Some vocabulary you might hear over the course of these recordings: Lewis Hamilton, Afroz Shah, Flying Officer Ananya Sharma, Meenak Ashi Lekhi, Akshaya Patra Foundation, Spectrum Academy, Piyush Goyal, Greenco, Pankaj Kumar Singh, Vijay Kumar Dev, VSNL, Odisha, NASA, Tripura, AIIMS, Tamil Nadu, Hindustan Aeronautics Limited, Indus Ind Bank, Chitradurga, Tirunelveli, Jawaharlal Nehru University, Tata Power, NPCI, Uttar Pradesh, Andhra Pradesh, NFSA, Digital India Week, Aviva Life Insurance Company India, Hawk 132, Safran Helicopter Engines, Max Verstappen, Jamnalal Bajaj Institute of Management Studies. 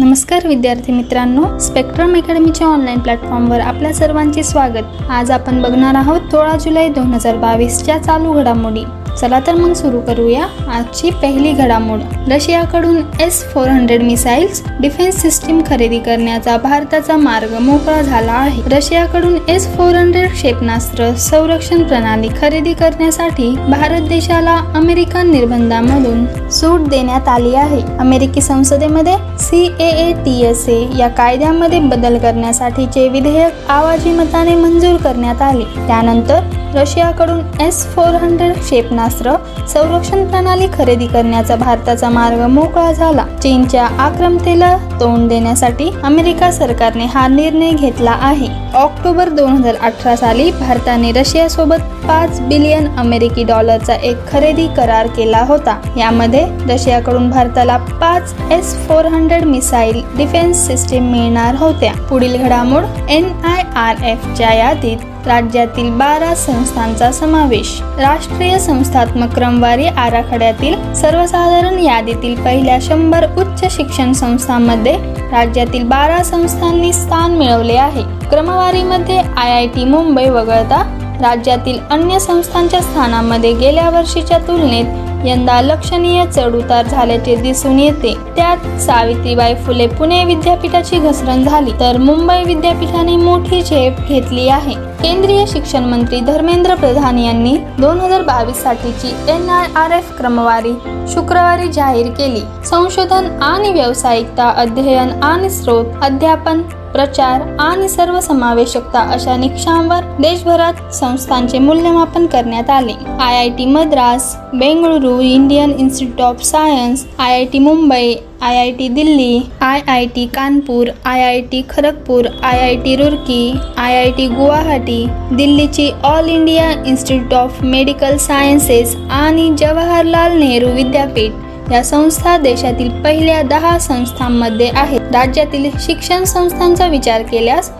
नमस्कार विद्यार्थी मित्रांनो, स्पेक्ट्रम अकॅडमीच्या ऑनलाईन प्लॅटफॉर्मवर आपल्या सर्वांचे स्वागत. आज आपण बघणार आहोत 16 जुलै 2022च्या चालू घडामोडी. चला तर मग सुरू करूया आजची पहिली घडामोड. रशियाकडून S-400 मिसाईल्स डिफेन्स सिस्टीम खरेदी करण्याचा भारताचा मार्ग मोकळा झाला आहे. रशियाकडून S-400 क्षेपणास्त्र संरक्षण प्रणाली खरेदी करण्यासाठी भारत देशाला अमेरिकन निर्बंधांमधून सूट देण्यात आली आहे. अमेरिकी संसदेमध्ये CAATSA या कायद्यामध्ये बदल करण्यासाठीचे विधेयक आवाजी मताने मंजूर करण्यात आले. त्यानंतर रशियाकडून S-400 क्षेपणास्त्र संरक्षण प्रणाली खरेदी करण्याचा भारताचा मार्ग मोकळा झाला. चीनच्या आक्रमकतेला तोंड देण्यासाठी अमेरिका सरकारने हा निर्णय घेतला आहे. ऑक्टोबर 2018 साली भारताने रशियासोबत $5 बिलियन अमेरिकी डॉलरचा एक खरेदी करार केला होता. यामध्ये रशियाकडून भारताला 5 S-400 मिसाईल डिफेन्स सिस्टीम मिळणार होत्या. पुढील घडामोड. NIRFच्या यादीत राज्यातील 12 संस्थांचा समावेश. राष्ट्रीय संस्थात्मक क्रमवारी आराखड्यातील सर्वसाधारण यादीतील पहिल्या 100 उच्च शिक्षण संस्थांमध्ये राज्यातील 12 संस्थांनी स्थान मिळवले आहे. क्रमवारीमध्ये IIT मुंबई वगळता राज्यातील अन्य संस्थांच्या स्थानामध्ये गेल्या वर्षीच्या तुलनेत यंदा लक्षणीय चढउतार झाल्याचे दिसून येते. त्यात सावित्रीबाई फुले पुणे विद्यापीठाची घसरण झाली, तर मुंबई विद्यापीठाने मोठी झेप घेतली आहे. केंद्रीय शिक्षण मंत्री धर्मेंद्र प्रधान यांनी 2022 साठीची NIRF क्रमवारी शुक्रवारी जाहीर केली. संशोधन आणि व्यावसायिकता, अध्ययन आणि स्रोत, अध्यापन, प्रचार आणि सर्वसमावेशकता अशा निकषांवर देशभरात संस्थांचे मूल्यमापन करण्यात आले. IIT Madras, Bengaluru, Indian institute of science, IIT Mumbai, IIT Delhi, IIT Kanpur, IIT Kharagpur, IIT Roorkee, IIT Guwahati, दिल्लीची all India institute of medical sciences आणि जवाहरलाल नेहरू विद्यापीठ या संस्था देशातील पहिल्या 10 संस्थांमध्ये आहेत. राज्यातील शिक्षण संस्थांचा विचार केल्यास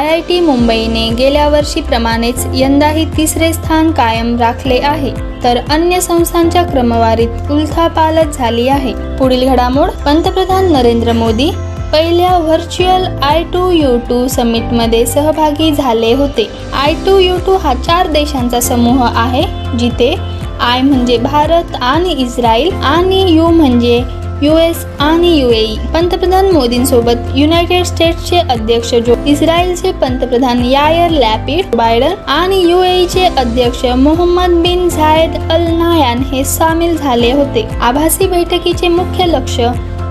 IIT मुंबईने गेल्या वर्षीप्रमाणेच यंदाही 3रे स्थान कायम राखले आहे, तर अन्य संस्थांच्या क्रमवारीत उलथापालथ झाली आहे. पुढील घडामोड. पंतप्रधान नरेंद्र मोदी पहिल्या व्हर्च्युअल I2U2 समिटमध्ये सहभागी झाले होते. I2U2 हा 4 देशांचा समूह आहे, जिथे I म्हणजे भारत आणि इस्रायल आणि U म्हणजे US आणि UAE. पंतप्रधान मोदींसोबत युनायटेड स्टेट्सचे अध्यक्ष जो इस्रायलचे पंतप्रधान यायर लॅपिड बायडन आणि UAEचे अध्यक्ष मोहम्मद बिन झायद अल नाह्यान हे सामील झाले होते. आभासी बैठकीचे मुख्य लक्ष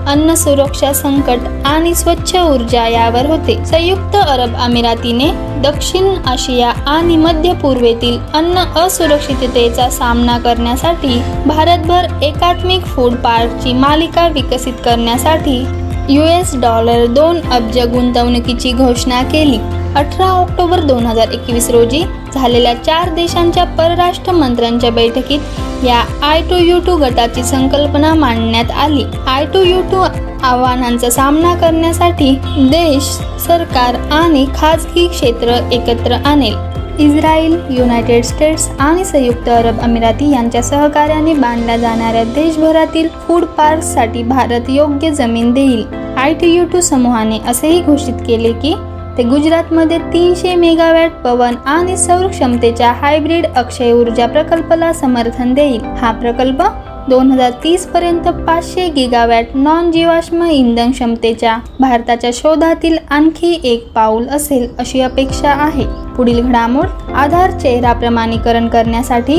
अन्न सुरक्षा संकट आणि स्वच्छ ऊर्जा यावर होते. संयुक्त अरब अमिरातीने दक्षिण आशिया आणि मध्य पूर्वेतील अन्न असुरक्षिततेचा सामना करण्यासाठी भारतभर एकात्मिक फूड पार्कची मालिका विकसित करण्यासाठी $2 अब्ज गुंतवणुकीची घोषणा केली. 18 ऑक्टोबर 2021 रोजी झालेल्या 4 देशांच्या परराष्ट्र मंत्र्यांच्या बैठकीत या I2U2 गटाची संकल्पना मांडण्यात आली. I2U2 आव्हानांचा सामना करण्यासाठी देश, सरकार आणि खाजगी क्षेत्र एकत्र आणेल. इस्रायल, युनायटेड स्टेट्स आणि संयुक्त अरब अमिराती यांच्या सहकार्याने बांधल्या जाणाऱ्या देशभरातील फूड पार्कसाठी भारत योग्य जमीन देईल. I2U2 समूहाने असेही घोषित केले की ते गुजरातमध्ये 300 मेगावॅट पवन आणि सौर क्षमतेच्या हायब्रिड अक्षय ऊर्जा प्रकल्पाला समर्थन देईल. हा प्रकल्प 2030 पर्यंत 500 गिगावॅट नॉन जीवाश्म इंधन क्षमतेच्या भारताच्या शोधातील आणखी एक पाऊल असेल अशी अपेक्षा आहे. पुढील घडामोड. आधार चेहरा प्रमाणीकरण करण्यासाठी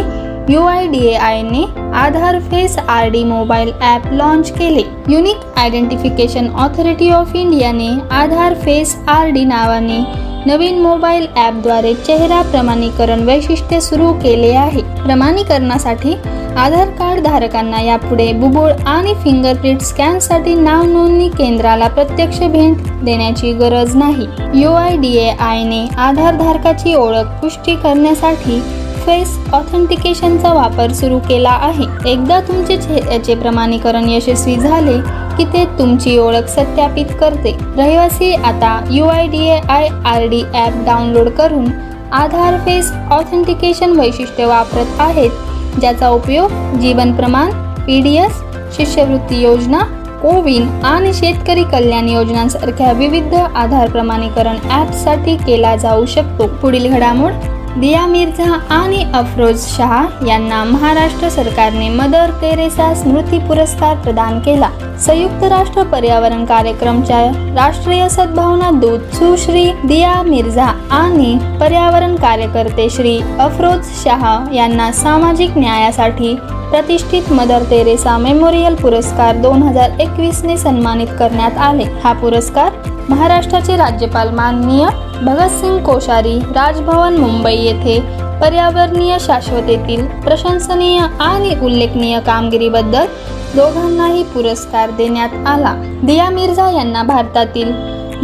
UIDAIने Aadhaar Face RD mobile app launch केले. युनिक आयडेंटिफिकेशन ऑथॉरिटी ऑफ इंडियाने आधार Face RD नावाने नवीन मोबाईल ॲपद्वारे चेहरा प्रमाणीकरण वैशिष्ट्य सुरू केले आहे. प्रमाणीकरणासाठी आधार कार्ड धारकांना यापुढे बुबुळ आणि फिंगरप्रिंट स्कॅनसाठी नाव नोंदणी केंद्राला प्रत्यक्ष भेट देण्याची गरज नाही. UIDAIने आधार धारकाची ओळख पुष्टी करण्यासाठी फेस ऑथेंटिकेशनचा वापर सुरू केला आहे. एकदा तुमचे चेहऱ्याचे प्रमाणीकरण यशस्वी झाले की ते तुमची ओळख सत्यापित करते. रहिवासी आता UIDAI RD ॲप डाउनलोड करून आधार फेस ऑथेंटिकेशन वैशिष्ट्य वापरत आहेत, ज्याचा उपयोग जीवन प्रमाण, PDS, शिष्यवृत्ती योजना कोविन आणि शेतकरी कल्याण योजनांसारख्या विविध आधार प्रमाणीकरण ॲप्ससाठी केला जाऊ शकतो. पुढील घडामोड, दिया मिर्झा आणि अफरोज शाह यांना महाराष्ट्र सरकारने मदर तेरेसा स्मृती पुरस्कार प्रदान केला. संयुक्त राष्ट्र पर्यावरण कार्यक्रमच्या राष्ट्रीय सद्भावना दूत सुश्री दिया मिर्झा आणि पर्यावरण कार्यकर्ते श्री अफरोज शाह यांना सामाजिक न्यायासाठी प्रतिष्ठित मदर तेरेसा मेमोरियल पुरस्कार 2021 ने सन्मानित करण्यात आले. हा पुरस्कार महाराष्ट्राचे राज्यपाल माननीय भगतसिंग कोश्यारी राजभवन मुंबई येथे पर्यावरणीय शाश्वतेतील प्रशंसनीय आणि उल्लेखनीय कामगिरीबद्दल दोघांनाही पुरस्कार देण्यात आला. दिया मिर्झा यांना भारतातील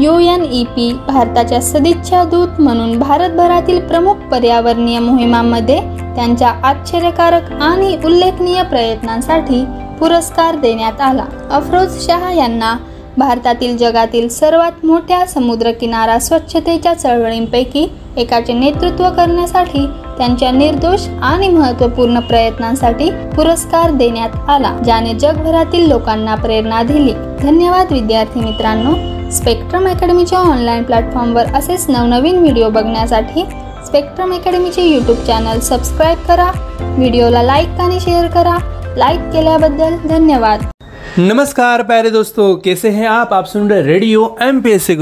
UNEP भारताच्या सदिच्छा दूत म्हणून भारतभरातील प्रमुख पर्यावरणीय मोहिमांमध्ये त्यांच्या आश्चर्यकारक आणि उल्लेखनीय प्रयत्नांसाठी पुरस्कार देण्यात आला. अफरोज शाह यांना भारतातील जगातील सर्वात मोठ्या समुद्रकिनारा स्वच्छतेच्या चळवळींपैकी एकाचे नेतृत्व करण्यासाठी त्यांच्या निर्दोष आणि महत्त्वपूर्ण प्रयत्नांसाठी पुरस्कार देण्यात आला, ज्याने जगभरातील लोकांना प्रेरणा दिली. धन्यवाद विद्यार्थी मित्रांनो. स्पेक्ट्रम अकॅडमीच्या ऑनलाईन प्लॅटफॉर्मवर असेच नवनवीन व्हिडिओ बघण्यासाठी स्पेक्ट्रम अकॅडमीचे यूट्यूब चॅनल सबस्क्राईब करा. व्हिडिओला लाइक आणि शेअर करा. लाइक केल्याबद्दल धन्यवाद. नमस्कार प्यारे दोस्तों, कैसे हैं आप? आप सुन रहे रेडियो एमपीएससी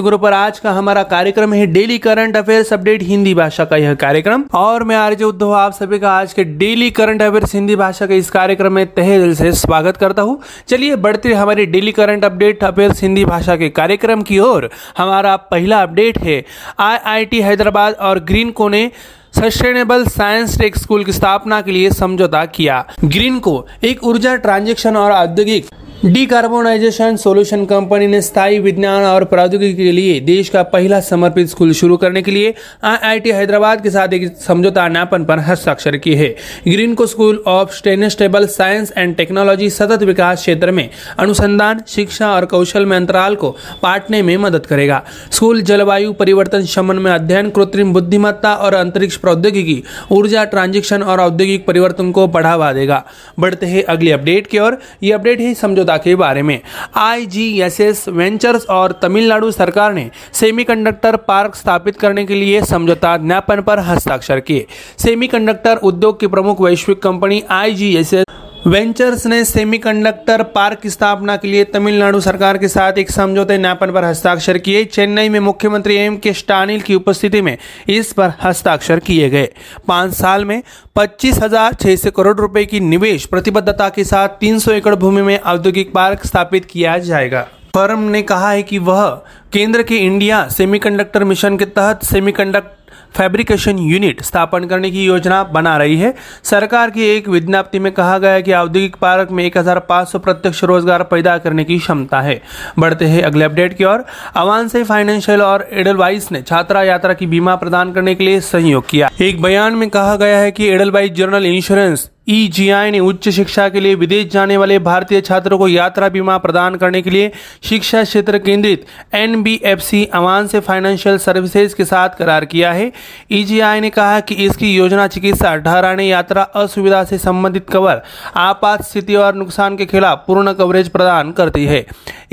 गुरु पर आज का हमारा कार्यक्रम है daily current affairs update Hindi भाषा का यह कार्यक्रम, और मैं आरजे उद्धव आप सभी का आज के डेली करंट अफेयर्स हिंदी भाषा के इस कार्यक्रम में तहे दिल से स्वागत करता हूं. चलिए बढ़ते हमारे daily current update affairs Hindi भाषा के कार्यक्रम की ओर. हमारा पहला अपडेट है IIT हैदराबाद और ग्रीनको ने सस्टेनेबल साइंस टेक स्कूल की स्थापना के लिए समझौता किया. ग्रीनको एक ऊर्जा ट्रांजेक्शन और औद्योगिक डिकार्बोनाइजेशन सोल्यूशन कंपनी ने स्थायी विज्ञान और प्रौद्योगिकी के लिए देश का पहला समर्पित स्कूल शुरू करने के लिए IIT हैदराबाद के साथ एक समझौता ज्ञापन पर हस्ताक्षर किए हैं. Greenko school of sustainable science and technology सतत विकास क्षेत्र में अनुसंधान, शिक्षा और कौशल में अंतराल को पाटने में मदद करेगा. स्कूल जलवायु परिवर्तन शमन में अध्ययन, कृत्रिम बुद्धिमत्ता और अंतरिक्ष प्रौद्योगिकी, ऊर्जा ट्रांजेक्शन और औद्योगिक परिवर्तन को बढ़ावा देगा. बढ़ते हैं अगली अपडेट की ओर. ये अपडेट है समझौता के बारे में. IGSS वेंचर्स और तमिलनाडु सरकार ने सेमीकंडक्टर पार्क स्थापित करने के लिए समझौता ज्ञापन पर हस्ताक्षर किए. सेमीकंडक्टर उद्योग की प्रमुख वैश्विक कंपनी IGSS वेंचर्स ने सेमीकंडक्टर पार्क की स्थापना के लिए तमिलनाडु सरकार के साथ एक समझौते ज्ञापन पर हस्ताक्षर किए. चेन्नई में मुख्यमंत्री M.K. स्टालिन की उपस्थिति में इस पर हस्ताक्षर किए गए. 5 साल में 25,600 करोड़ रुपए की निवेश प्रतिबद्धता के साथ 300 एकड़ भूमि में औद्योगिक पार्क स्थापित किया जाएगा. फर्म ने कहा है कि वह केंद्र के इंडिया सेमीकंडक्टर मिशन के तहत सेमीकंडक्टर फैब्रिकेशन यूनिट स्थापन करने की योजना बना रही है. सरकार की एक विज्ञप्ति में कहा गया है कि औद्योगिक पार्क में 1,500 प्रत्यक्ष रोजगार पैदा करने की क्षमता है. बढ़ते हैं अगले अपडेट की ओर. अवांसे फाइनेंशियल और एडलवाइस ने छात्रा यात्रा की बीमा प्रदान करने के लिए सहयोग किया. एक बयान में कहा गया है कि एडलवाइस जनरल इंश्योरेंस EGI ने उच्च शिक्षा के लिए विदेश जाने वाले भारतीय छात्रों को यात्रा बीमा प्रदान करने के लिए शिक्षा क्षेत्र केंद्रित NBFC अवांसे फाइनेंशियल सर्विसेज के साथ करार किया है. EGI ने कहा कि इसकी योजना चिकित्सा, 18 यात्रा असुविधा से संबंधित कवर, आपात स्थिति और नुकसान के खिलाफ पूर्ण कवरेज प्रदान करती है.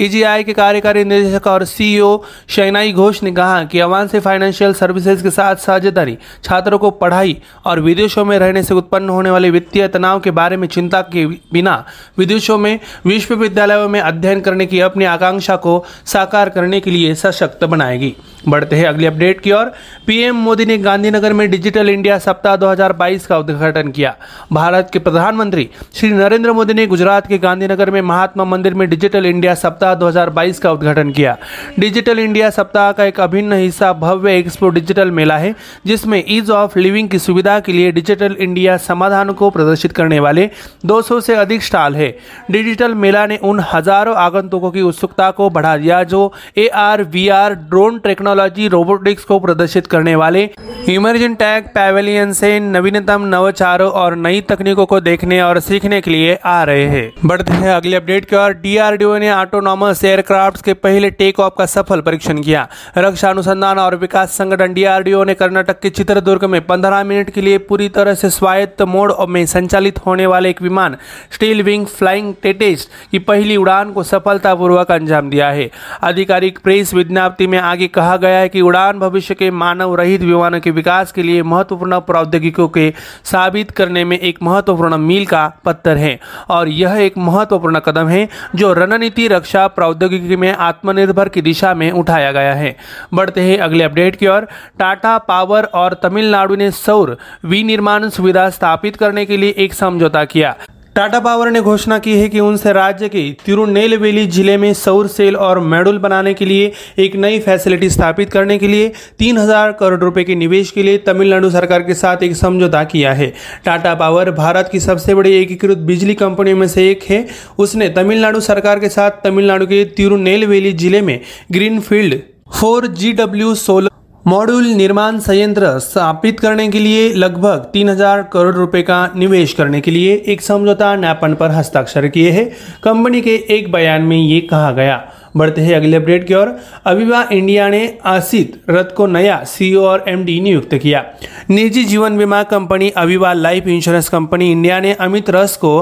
EGI के कार्यकारी निदेशक और CEO शैनाई घोष ने कहा कि अवांसे फाइनेंशियल सर्विसेज के साथ साझेदारी छात्रों को पढ़ाई और विदेशों में रहने से उत्पन्न होने वाले वित्तीय तनाव के बारे में चिंता के बिना विदेशों में विश्वविद्यालयों में अध्ययन करने की अपनी आकांक्षा को साकार करने के लिए सशक्त बनाएगी. बढ़ते हैं अगली अपडेट की ओर. PM मोदी ने गांधीनगर में डिजिटल इंडिया सप्ताह 2022 का उद्घाटन किया. भारत के प्रधानमंत्री श्री नरेंद्र मोदी ने गुजरात के गांधीनगर में महात्मा मंदिर में डिजिटल इंडिया सप्ताह 2022 का उद्घाटन किया. डिजिटल इंडिया सप्ताह का एक अभिन्न हिस्सा भव्य एक्सपो डिजिटल मेला है, जिसमें ईज ऑफ लिविंग की सुविधा के लिए डिजिटल इंडिया समाधान को प्रदर्शित करने वाले 200 से अधिक स्टॉल है. डिजिटल मेला ने उन हजारों आगंतुकों की उत्सुकता को बढ़ा दिया जो AR VR drone technology, robotics को प्रदर्शित करने वाले इमर्जिंग टैग पैवेलियन से नवीनतम नवाचारों और नई तकनीकों को देखने और सीखने के लिए आ रहे हैं. बढ़ते हैं अगले अपडेट की ओर. DRDO ने ऑटोनॉमस एयरक्राफ्ट के पहले टेक ऑफ का सफल परीक्षण किया. रक्षा अनुसंधान और विकास संगठन DRDO ने कर्नाटक के चित्रदुर्ग में 15 मिनट के लिए पूरी तरह से स्वायत्त मोड में संचालित होने वाले एक विमान स्टील विंग फ्लाइंग टेटेस्ट की पहली उड़ान को सफलतापूर्वक अंजाम दिया है। आधिकारिक प्रेस विज्ञप्ति में आगे कहा गया है कि उड़ान भविष्य के मानव रहित विमानों के विकास के लिए महत्वपूर्ण प्रौद्योगिकियों के साबित करने में एक महत्वपूर्ण मील का पत्थर है और यह एक महत्वपूर्ण कदम है जो रणनीति रक्षा प्रौद्योगिकी में आत्मनिर्भर की दिशा में उठाया गया है। बढ़ते हैं अगले अपडेट की ओर। टाटा पावर और तमिलनाडु ने सौर विनिर्माण सुविधा स्थापित करने के लिए एक समझौता किया। टाटा पावर ने घोषणा की है कि उनसे राज्य के तिरुनेलवेली जिले में सौर सेल और मॉड्यूल बनाने के लिए एक नई फैसिलिटी स्थापित करने के लिए 3,000 करोड़ रुपए के निवेश के लिए तमिलनाडु सरकार के साथ एक समझौता किया है। टाटा पावर भारत की सबसे बड़ी एकीकृत बिजली कंपनियों में से एक है। उसने तमिलनाडु सरकार के साथ तमिलनाडु के तिरुनेलवेली जिले में ग्रीनफील्ड 4GW सोलर मॉड्यूल निर्माण संयंत्र स्थापित करने के लिए लगभग 3,000 करोड़ रुपए का निवेश करने के लिए एक समझौता ज्ञापन पर हस्ताक्षर किए हैं, कंपनी के एक बयान में ये कहा गया। बढ़ते हैं अगले अपडेट की ओर। अविवा इंडिया ने आसित रथ को नया CEO और MD नियुक्त किया। निजी जीवन बीमा company Aviva life insurance company India ने अमित रस को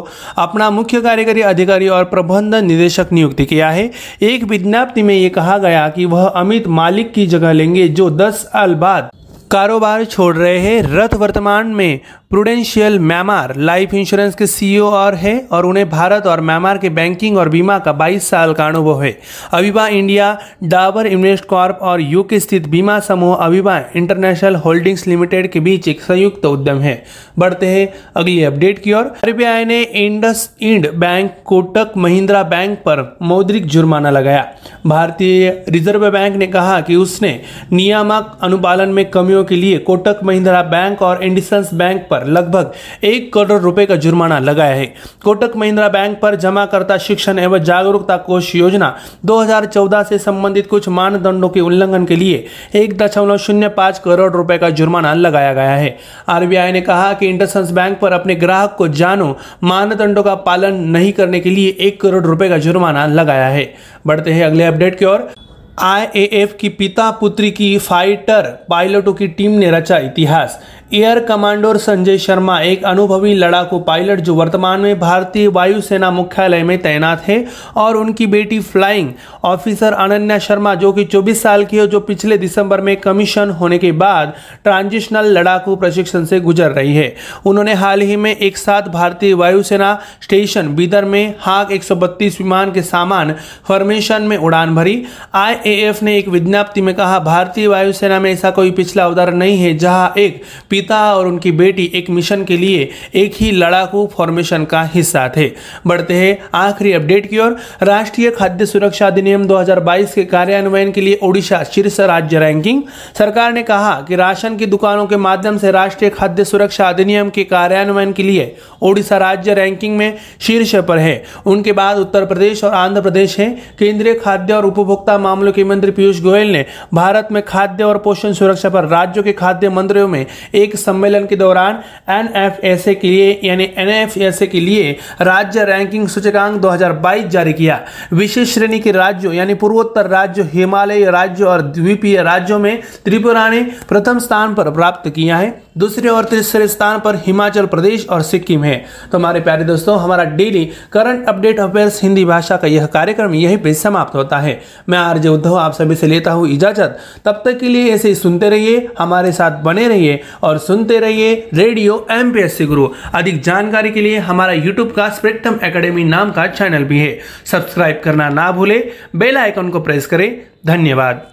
अपना मुख्य कार्यकारी अधिकारी और प्रबंध निदेशक नियुक्त किया है। एक विज्ञप्ति में ये कहा गया कि वह अमित मालिक की जगह लेंगे जो 10 साल बाद कारोबार छोड़ रहे हैं। रथ वर्तमान में प्रूडेंशियल म्यांमार लाइफ इंश्योरेंस के CEO और है और उन्हें भारत और म्यांमार के बैंकिंग और बीमा का 22 साल का अनुभव है। Aviva India Dabur invest Corp और UK स्थित बीमा समूह अविवा इंटरनेशनल होल्डिंग्स लिमिटेड के बीच एक संयुक्त उद्यम है। बढ़ते हैं अगली अपडेट की ओर। RBI ने Indus end bank Kotak Mahindra bank पर मौद्रिक जुर्माना लगाया। भारतीय रिजर्व बैंक ने कहा कि उसने नियामक अनुपालन में कमियों के लिए कोटक महिंद्रा बैंक और इंडसइंड बैंक पर लगभग 1 करोड़ रुपए का जुर्माना लगाया है। कोटक महिंद्रा बैंक पर जमाकर्ता शिक्षण एवं जागरूकता कोष योजना 2014 से संबंधित कुछ मानदंडों के उल्लंघन के लिए 1.05 करोड़ रुपए का जुर्माना लगाया गया है। RBI ने कहा कि इंडसइंड बैंक पर अपने ग्राहक को जानो मानदंडों का पालन नहीं करने के लिए 1 करोड़ रुपए का जुर्माना लगाया है। बढ़ते हैं अगले अपडेट की ओर। IAF की पिता पुत्री की फाइटर पायलटों की टीम ने रचा इतिहास। एयर कमांडर संजय शर्मा एक अनुभवी लड़ाकू पायलट जो वर्तमान में भारतीय वायुसेना मुख्यालय में तैनात है और उनकी बेटी फ्लाइंग ऑफिसर अनन्या शर्मा जो कि 24 साल की है जो पिछले दिसंबर में कमीशन होने के बाद ट्रांजिशनल लड़ाकू प्रशिक्षण से गुजर रही है। उन्होंने हाल ही में एक साथ भारतीय वायुसेना स्टेशन बीदर में हाक 132 विमान के सामान फॉर्मेशन में उड़ान भरी। IAF ने एक विज्ञप्ति में कहा भारतीय वायुसेना में ऐसा कोई पिछला उदाहरण नहीं है जहाँ एक पिता और उनकी बेटी एक मिशन के लिए एक ही लड़ाकू फॉर्मेशन का हिस्सा थे। बढ़ते हैं आखिरी अपडेट की ओर। राष्ट्रीय खाद्य सुरक्षा अधिनियम 2022 के कार्यान्वयन के लिए ओडिशा शीर्ष राज्य रैंकिंग। सरकार ने कहा कि राशन की दुकानों के माध्यम से राष्ट्रीय खाद्य सुरक्षा अधिनियम के कार्यान्वयन के लिए ओडिशा राज्य रैंकिंग में शीर्ष पर है। उनके बाद उत्तर प्रदेश और आंध्र प्रदेश है। केंद्रीय खाद्य और उपभोक्ता मामलों के मंत्री पीयूष गोयल ने भारत में खाद्य और पोषण सुरक्षा पर राज्यों के खाद्य मंत्रियों में एक सम्मेलन के दौरान NFSA के लिए यानी NFSA के लिए राज्य रैंकिंग सूचकांक 2022 जारी किया। विशेष श्रेणी के राज्यों यानी पूर्वोत्तर राज्य हिमालयी राज्य और द्वीपीय राज्यों में त्रिपुरा ने प्रथम स्थान पर प्राप्त किया है। दूसरे और तीसरे स्थान पर हिमाचल प्रदेश और सिक्किम है। तो हमारे प्यारे दोस्तों हमारा daily current update affairs Hindi भाषा का यह कार्यक्रम यहीं पे समाप्त होता है। मैं आरजे उद्धव आप सभी से लेता हूँ इजाजत। तब तक के लिए ऐसे ही सुनते रहिए, हमारे साथ बने रहिए और सुनते रहिए रेडियो MPSC गुरु। अधिक जानकारी के लिए हमारा यूट्यूब का स्पेक्ट्रम एकेडमी नाम का चैनल भी है, सब्सक्राइब करना ना भूले, बेल आइकन को प्रेस करें। धन्यवाद।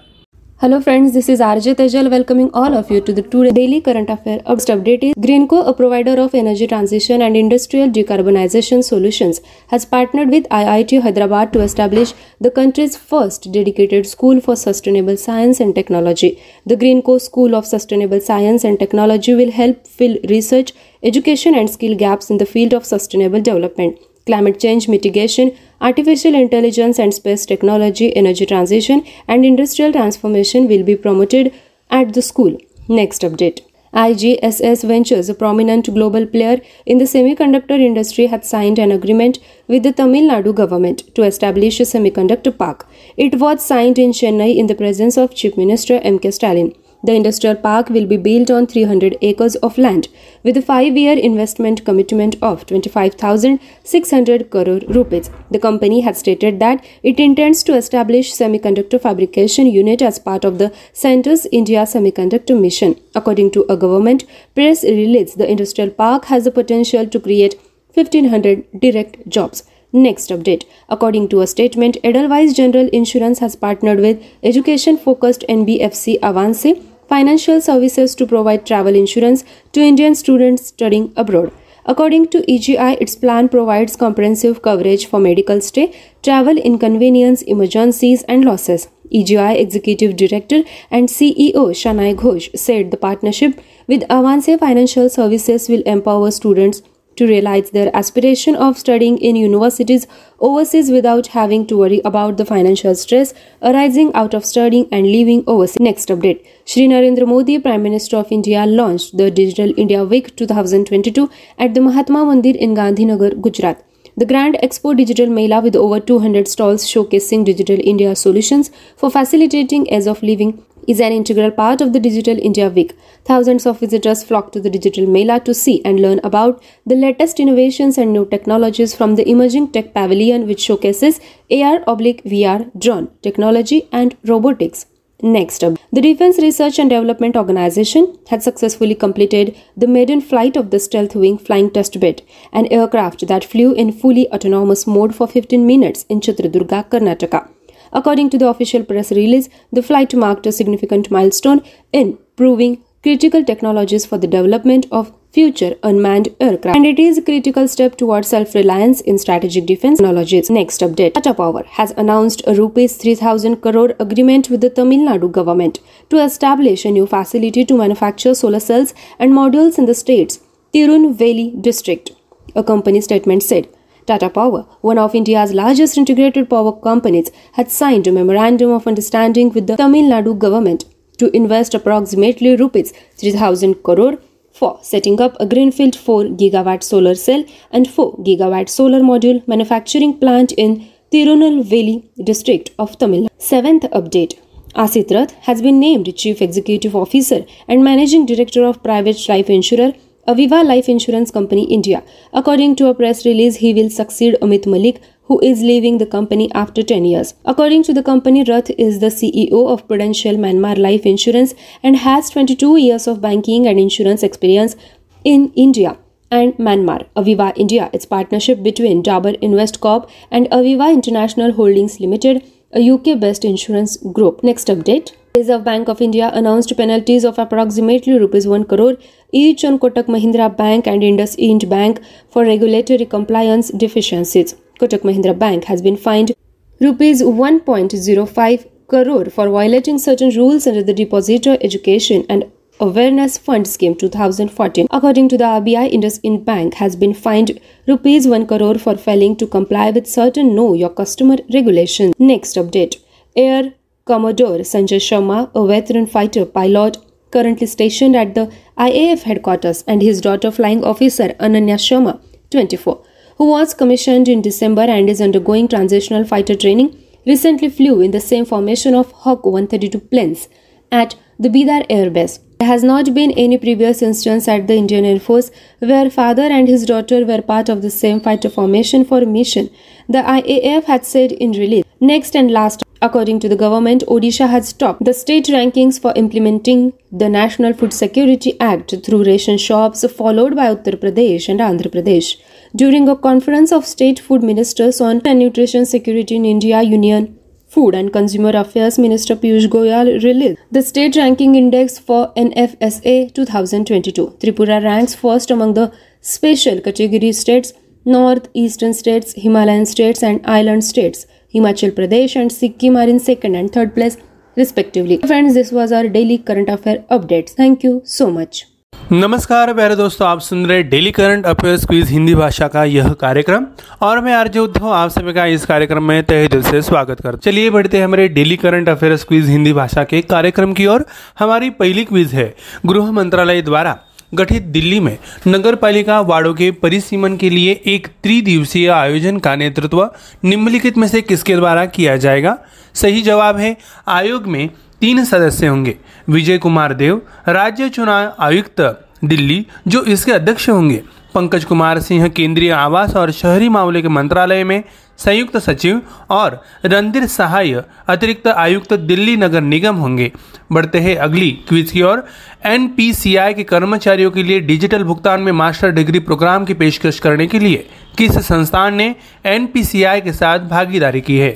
Hello friends, this is RJ Tejal welcoming all of you to the today's daily current affair. Our update is Greenco, a provider of energy transition and industrial decarbonization solutions, has partnered with IIT Hyderabad to establish the country's first dedicated school for sustainable science and technology. The Greenco School of Sustainable Science and Technology will help fill research, education and skill gaps in the field of sustainable development, climate change mitigation, artificial intelligence and space technology. Energy transition and industrial transformation will be promoted at the school. Next update. IGSS Ventures, a prominent global player in the semiconductor industry, had signed an agreement with the Tamil Nadu government to establish a semiconductor park. It was signed in Chennai in the presence of Chief Minister M.K. Stalin. The industrial park will be built on 300 acres of land with a 5-year investment commitment of 25,600 crore rupees. The company has stated that it intends to establish semiconductor fabrication unit as part of the Centre's India Semiconductor Mission. According to a government press release, the industrial park has the potential to create 1,500 direct jobs. Next update. According to a statement, Edelweiss General Insurance has partnered with education-focused NBFC Avanse Financial Services to provide travel insurance to Indian students studying abroad. According to EGI, its plan provides comprehensive coverage for medical stay, travel inconvenience, emergencies, and losses. EGI Executive Director and CEO Shanai Ghosh said the partnership with Avanse Financial Services will empower students to realize their aspiration of studying in universities overseas without having to worry about the financial stress arising out of studying and living overseas. Next update. Shri Narendra Modi, Prime Minister of India, launched the Digital India Week 2022 at the Mahatma Mandir in Gandhinagar, Gujarat. The Grand Expo Digital Mela with over 200 stalls showcasing Digital India solutions for facilitating ease of living is an integral part of the Digital India Week. Thousands of visitors flock to the Digital Mela to see and learn about the latest innovations and new technologies from the emerging tech pavilion, which showcases AR/VR, drone technology and robotics. Next up, the Defense Research and Development Organization had successfully completed the maiden flight of the Stealth Wing flying test bed, an aircraft that flew in fully autonomous mode for 15 minutes in Chitradurga, Karnataka. According to the official press release, the flight marked a significant milestone in proving critical technologies for the development of future unmanned aircraft, and it is a critical step towards self-reliance in strategic defense technologies. Next update. Tata Power has announced a rupees 3,000 crore agreement with the Tamil Nadu government to establish a new facility to manufacture solar cells and modules in the state's Tirunelveli district, a company statement said. Tata Power, one of India's largest integrated power companies, had signed a memorandum of understanding with the Tamil Nadu government to invest approximately rupees 3,000 crore for setting up a greenfield 4 gigawatt solar cell and 4 gigawatt solar module manufacturing plant in Tirunelveli district of Tamil Nadu. Seventh update. Asit Rath has been named Chief Executive Officer and Managing Director of private life insurer Aviva Life Insurance Company India. According to a press release, he will succeed Amit Malik, who is leaving the company after 10 years. According to the company, Rath is the CEO of Prudential Myanmar Life Insurance and has 22 years of banking and insurance experience in India and Myanmar. Aviva India, its partnership between Dabur Invest Corp and Aviva International Holdings Limited, a UK-based insurance group. Next update. Reserve Bank of India announced penalties of approximately rupees 1 crore each on Kotak Mahindra Bank and Indus Ind Bank for regulatory compliance deficiencies. Kotak Mahindra Bank has been fined rupees 1.05 crore for violating certain rules under the Depositor Education and Awareness Fund Scheme 2014. According to the RBI, Indus Ind Bank has been fined rupees 1 crore for failing to comply with certain Know Your Customer regulations. Next update. Air Commodore Sanjay Sharma, a veteran fighter pilot currently stationed at the IAF headquarters, and his daughter Flying Officer Ananya Sharma, 24, who was commissioned in December and is undergoing transitional fighter training, recently flew in the same formation of Hawk 132 planes at the Bidar Air Base. There has not been any previous instance at the Indian Air Force where father and his daughter were part of the same fighter formation for mission, the IAF had said in release. Next and last, according to the government, Odisha has topped the state rankings for implementing the National Food Security Act through ration shops, followed by Uttar Pradesh and Andhra Pradesh. During a conference of state food ministers on nutrition security in India, Union Food and Consumer Affairs Minister Piyush Goyal released the State Ranking Index for NFSA 2022. Tripura ranks first among the special category states, northeastern states, Himalayan states and island states. Himachal Pradesh and Sikkim are in second and third place respectively. Friends, this was our daily current affair updates. Thank you so much. नमस्कार प्यारे दोस्तों, आप सुन रहे daily current affairs quiz Hindi भाषा का यह कार्यक्रम और मैं आरजे उद्धव आप सभी का इस कार्यक्रम में तहे दिल से स्वागत करता हूं। चलिए बढ़ते हैं हमारे daily current affairs quiz Hindi भाषा के कार्यक्रम की ओर। हमारी पहली क्विज है, गृह मंत्रालय द्वारा गठित दिल्ली में नगर पालिका वार्डों के परिसीमन के लिए एक त्रिदिवसीय आयोजन का नेतृत्व निम्नलिखित में से किसके द्वारा किया जाएगा? सही जवाब है आयोग में तीन सदस्य होंगे। विजय कुमार देव राज्य चुनाव आयुक्त दिल्ली जो इसके अध्यक्ष होंगे। पंकज कुमार सिंह केंद्रीय आवास और शहरी मामले के मंत्रालय में संयुक्त सचिव और रणधीर सहाय अतिरिक्त आयुक्त दिल्ली नगर निगम होंगे। बढ़ते हैं अगली क्विज की ओर। एनपीसीआई के कर्मचारियों के लिए डिजिटल भुगतान में मास्टर डिग्री प्रोग्राम की पेशकश करने के लिए किस संस्थान ने एनपीसीआई के साथ भागीदारी की है?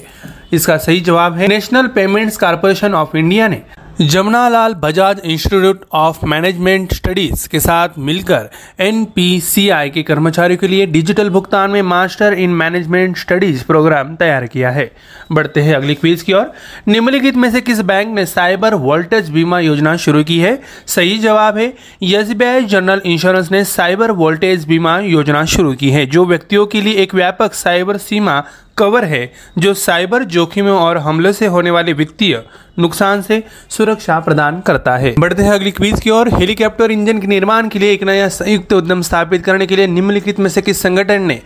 इसका सही जवाब है national payments corporation of India ने Jamnalal Bajaj institute of management studies के साथ मिलकर एनपीसीआई के कर्मचारियों के लिए डिजिटल भुगतान में master in management studies programme तैयार किया है। बढ़ते हैं अगली क्विज की ओर। निम्नलिखित में से किस बैंक ने साइबर वोल्टेज बीमा योजना शुरू की है? सही जवाब है एसबीआई जनरल इंश्योरेंस ने साइबर वोल्टेज बीमा योजना शुरू की है, जो व्यक्तियों के लिए एक व्यापक साइबर सीमा कवर है जो साइबर जोखिमों और हमलों से होने वाले वित्तीय नुकसान से सुरक्षा प्रदान करता है। बढ़ते हैं अगली क्विज की ओर। हेलीकॉप्टर इंजन के निर्माण के लिए एक नया संयुक्त उद्यम स्थापित करने के लिए निम्नलिखित में से किस संगठन ने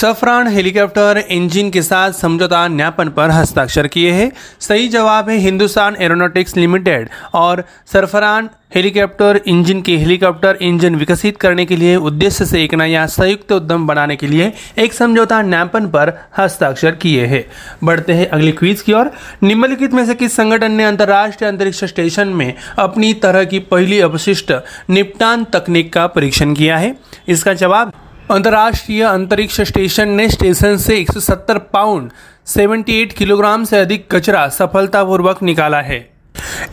सफरान हेलीकॉप्टर इंजन के साथ समझौता ज्ञापन पर हस्ताक्षर किए हैं? सही जवाब है हिंदुस्तान एरोनॉटिक्स लिमिटेड और सफरान हेलीकॉप्टर इंजन के हेलीकॉप्टर इंजन विकसित करने के लिए उद्देश्य से एक नया संयुक्त उद्यम बनाने के लिए एक समझौता ज्ञापन पर हस्ताक्षर किए हैं। बढ़ते हैं अगली क्विज की ओर। निम्नलिखित में से किस संगठन ने अंतर्राष्ट्रीय अंतरिक्ष स्टेशन में अपनी तरह की पहली अपशिष्ट निपटान तकनीक का परीक्षण किया है? इसका जवाब अंतर्राष्ट्रीय अंतरिक्ष स्टेशन ने स्टेशन से 170 पाउंड 78 किलोग्राम से अधिक कचरा सफलतापूर्वक निकाला है।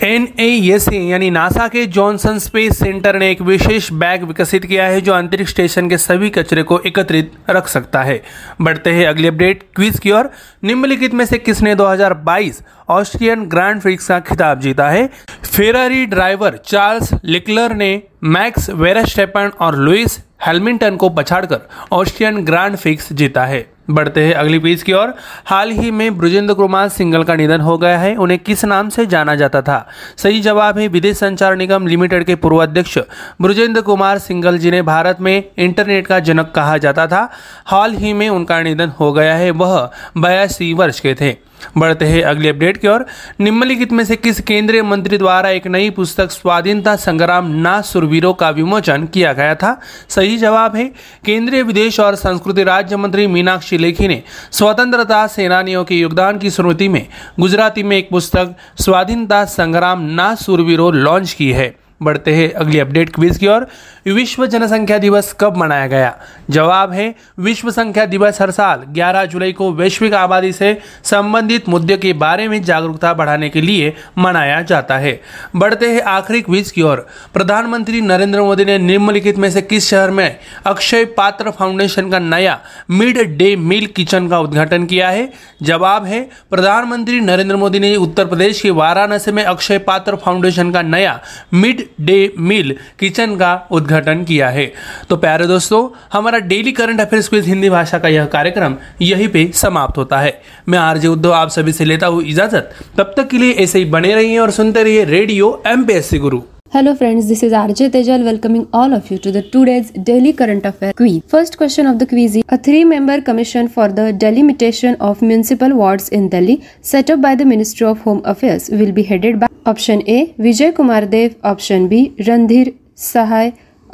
NASA यानी नासा के जॉनसन स्पेस सेंटर ने एक विशेष बैग विकसित किया है जो अंतरिक्ष स्टेशन के सभी कचरे को एकत्रित रख सकता है। बढ़ते हैं अगले अपडेट क्विज की ओर। निम्नलिखित में से किसने 2022 ऑस्ट्रियन ग्रैंड प्रिक्स का खिताब जीता है? फेरारी ड्राइवर चार्ल्स लेक्लर ने मैक्स वेरस्टैपेन और लुइस हैमिल्टन को पछाड़कर ऑस्ट्रियन ग्रैंड प्रिक्स जीता है। बढ़ते हैं अगली पेज की ओर। हाल ही में बृजेंद्र कुमार सिंघल का निधन हो गया है। उन्हें किस नाम से जाना जाता था? सही जवाब है विदेश संचार निगम लिमिटेड के पूर्व अध्यक्ष बृजेंद्र कुमार सिंघल, जिन्हें भारत में इंटरनेट का जनक कहा जाता था, हाल ही में उनका निधन हो गया है। वह 82 वर्ष के थे। बढ़ते हैं अगले अपडेट की ओर। निम्नलिखित में से किस केंद्रीय मंत्री द्वारा एक नई पुस्तक स्वाधीनता संग्राम ना सुरवीरों का विमोचन किया गया था? सही जवाब है केंद्रीय विदेश और संस्कृति राज्य मंत्री मीनाक्षी लेखी ने स्वतंत्रता सेनानियों के योगदान की स्मृति में गुजराती में एक पुस्तक स्वाधीनता संग्राम ना सुरवीरों लॉन्च की है। बढ़ते हैं अगली अपडेट क्विज की ओर। विश्व जनसंख्या दिवस कब मनाया गया? जवाब है विश्व संख्या दिवस हर साल 11 जुलाई को वैश्विक आबादी से संबंधित मुद्दे के बारे में जागरूकता बढ़ाने के लिए मनाया जाता है। बढ़ते हैं आखिरी क्विज की ओर। प्रधानमंत्री नरेंद्र मोदी ने निम्नलिखित में से किस शहर में अक्षय पात्र फाउंडेशन का नया मिड डे मील किचन का उद्घाटन किया है? जवाब है प्रधानमंत्री नरेंद्र मोदी ने उत्तर प्रदेश के वाराणसी में अक्षय पात्र फाउंडेशन का नया मिड डे मील किचन का उद्घाटन किया है। तो प्यारे दोस्तों, हमारा daily current affairs quiz Hindi भाषा का यह कार्यक्रम यहीं पे समाप्त होता है। मैं आरजे उद्धव आप सभी से लेता हूँ इजाजत। तब तक के लिए ऐसे ही बने रहिए और सुनते रहिए radio MPSC Guru. Hello friends, this is RJ Tejal welcoming all of you to the today's daily current affair quiz. First question of the quiz is, a three-member commission for the delimitation of municipal wards in Delhi set up by the Ministry of Home Affairs will be headed by option A. Vijay Kumar Dev, option B. Randhir Sahai,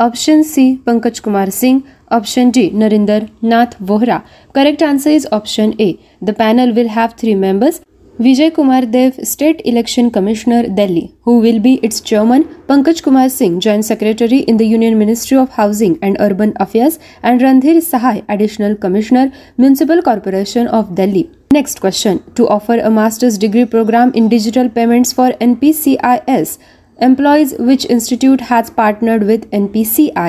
option C. Pankaj Kumar Singh, option D. Narinder Nath Vohra. Correct answer is option A. The panel will have three members. Vijay Kumar Dev, State Election Commissioner, Delhi, who will be its chairman. Pankaj Kumar Singh, Joint Secretary in the Union Ministry of Housing and Urban Affairs, and Randhir Sahai, Additional Commissioner, Municipal Corporation of Delhi. Next question. To offer a master's degree program in digital payments for NPCIS employees, which institute has partnered with NPCI?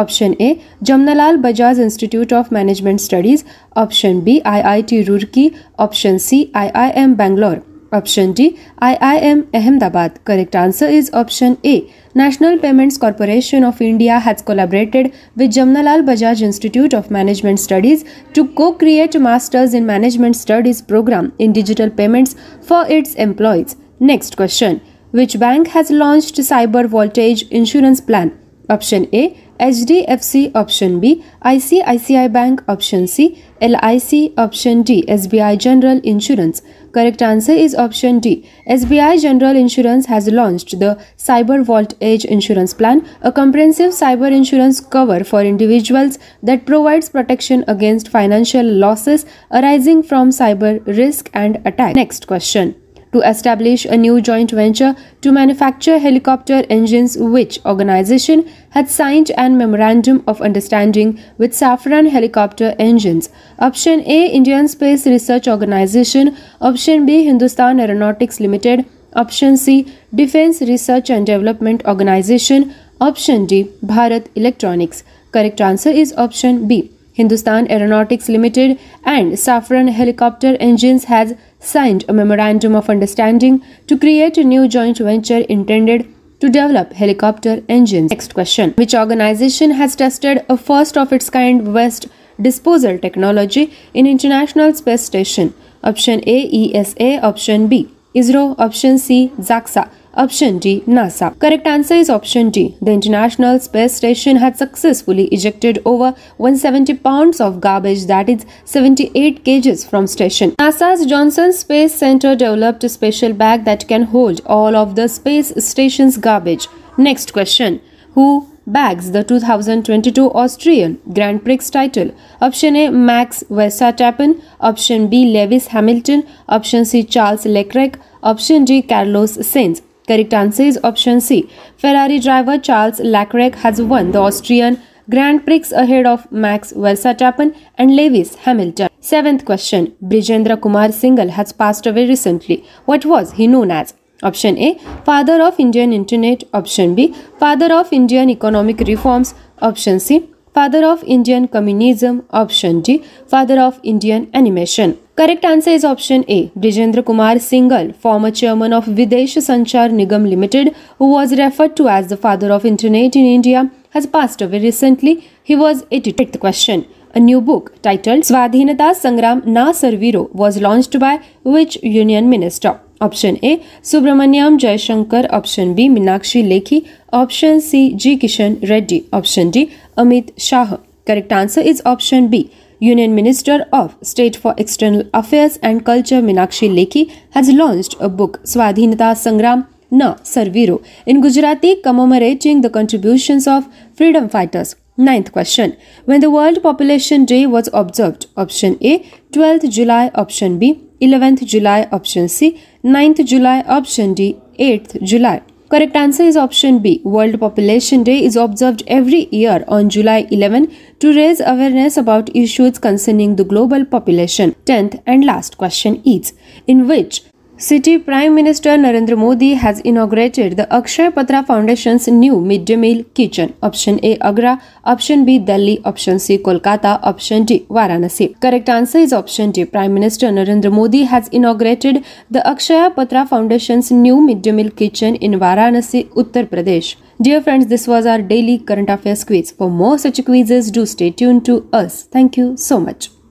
Option A. Jamnalal Bajaj Institute of Management Studies. Option B. IIT Roorkee. Option C. IIM Bangalore. Option D. IIM Ahmedabad. Correct answer is option A. National Payments Corporation of India has collaborated with Jamnalal Bajaj Institute of Management Studies to co-create Masters in Management Studies program in digital payments for its employees. Next question. Which bank has launched cyber voltage insurance plan? Option A HDFC, option B ICICI bank, option C LIC, option D SBI General Insurance. Correct answer is option D. SBI General Insurance has launched the Cyber Vault Edge Insurance Plan, a comprehensive cyber insurance cover for individuals that provides protection against financial losses arising from cyber risk and attack. Next question. To establish a new joint venture to manufacture helicopter engines, which organization had signed a memorandum of understanding with Safran Helicopter Engines? Option A, Indian Space Research Organization. Option B, Hindustan Aeronautics Limited. Option C, Defense Research and Development Organization. Option D, Bharat Electronics. Correct answer is option B. Hindustan Aeronautics Limited and Safran Helicopter Engines has signed a memorandum of understanding to create a new joint venture intended to develop helicopter engines. Next question. Which organization has tested a first of its kind waste disposal technology in International Space Station? Option A, ESA. Option B, ISRO. Option C, JAXA. Option D, NASA. Correct answer is option D. The International Space Station had successfully ejected over 170 pounds of garbage, that is 78 kgs from station. NASA's Johnson Space Center developed a special bag that can hold all of the space station's garbage. Next question. Who bags the 2022 Austrian Grand Prix title? Option A, Max Verstappen. Option B, Lewis Hamilton. Option C, Charles Leclerc. Option D, Carlos Sainz. Correct answer is option C. Ferrari driver Charles Leclerc has won the Austrian Grand Prix ahead of Max Verstappen and Lewis Hamilton. Seventh question. Brijendra Kumar Singhal has passed away recently. What was he known as? Option A, father of Indian Internet. Option B, father of Indian economic reforms. Option C, father of Indian communism. Option D, father of Indian animation. Correct answer is option A. Brijendra Kumar Singhal, former chairman of Videsh Sanchar Nigam Limited, who was referred to as the father of internet in India, has passed away recently. He was 82. Eighth question. A new book titled Swadhinata Sangram Na Sarviro was launched by which union minister? Option A, Subramaniam Jayashankar. Option B, Meenakshi Lekhi. Option C, G Kishan Reddy. Option D, Amit Shah. Correct answer is option B. Union Minister of State for External Affairs and Culture Meenakshi Lekhi has launched a book, Swadhinata Sangram Na Sarviro, in Gujarati, commemorating the contributions of freedom fighters. Ninth question. When the World Population Day was observed? Option A, 12th July. Option B, 11th July. Option C, 9th July. Option D, 8th July. Correct answer is option B. World Population Day is observed every year on July 11 to raise awareness about issues concerning the global population. 10th and last question is, in which city Prime Minister Narendra Modi has inaugurated the Akshaya Patra Foundation's new midday meal kitchen? Option A, Agra. Option B, Delhi. Option C, Kolkata. Option D, Varanasi. Correct answer is option D. Prime Minister Narendra Modi has inaugurated the Akshaya Patra Foundation's new midday meal kitchen in Varanasi, Uttar Pradesh. Dear friends, this was our daily current affairs quiz. For more such quizzes, do stay tuned to us. Thank you so much.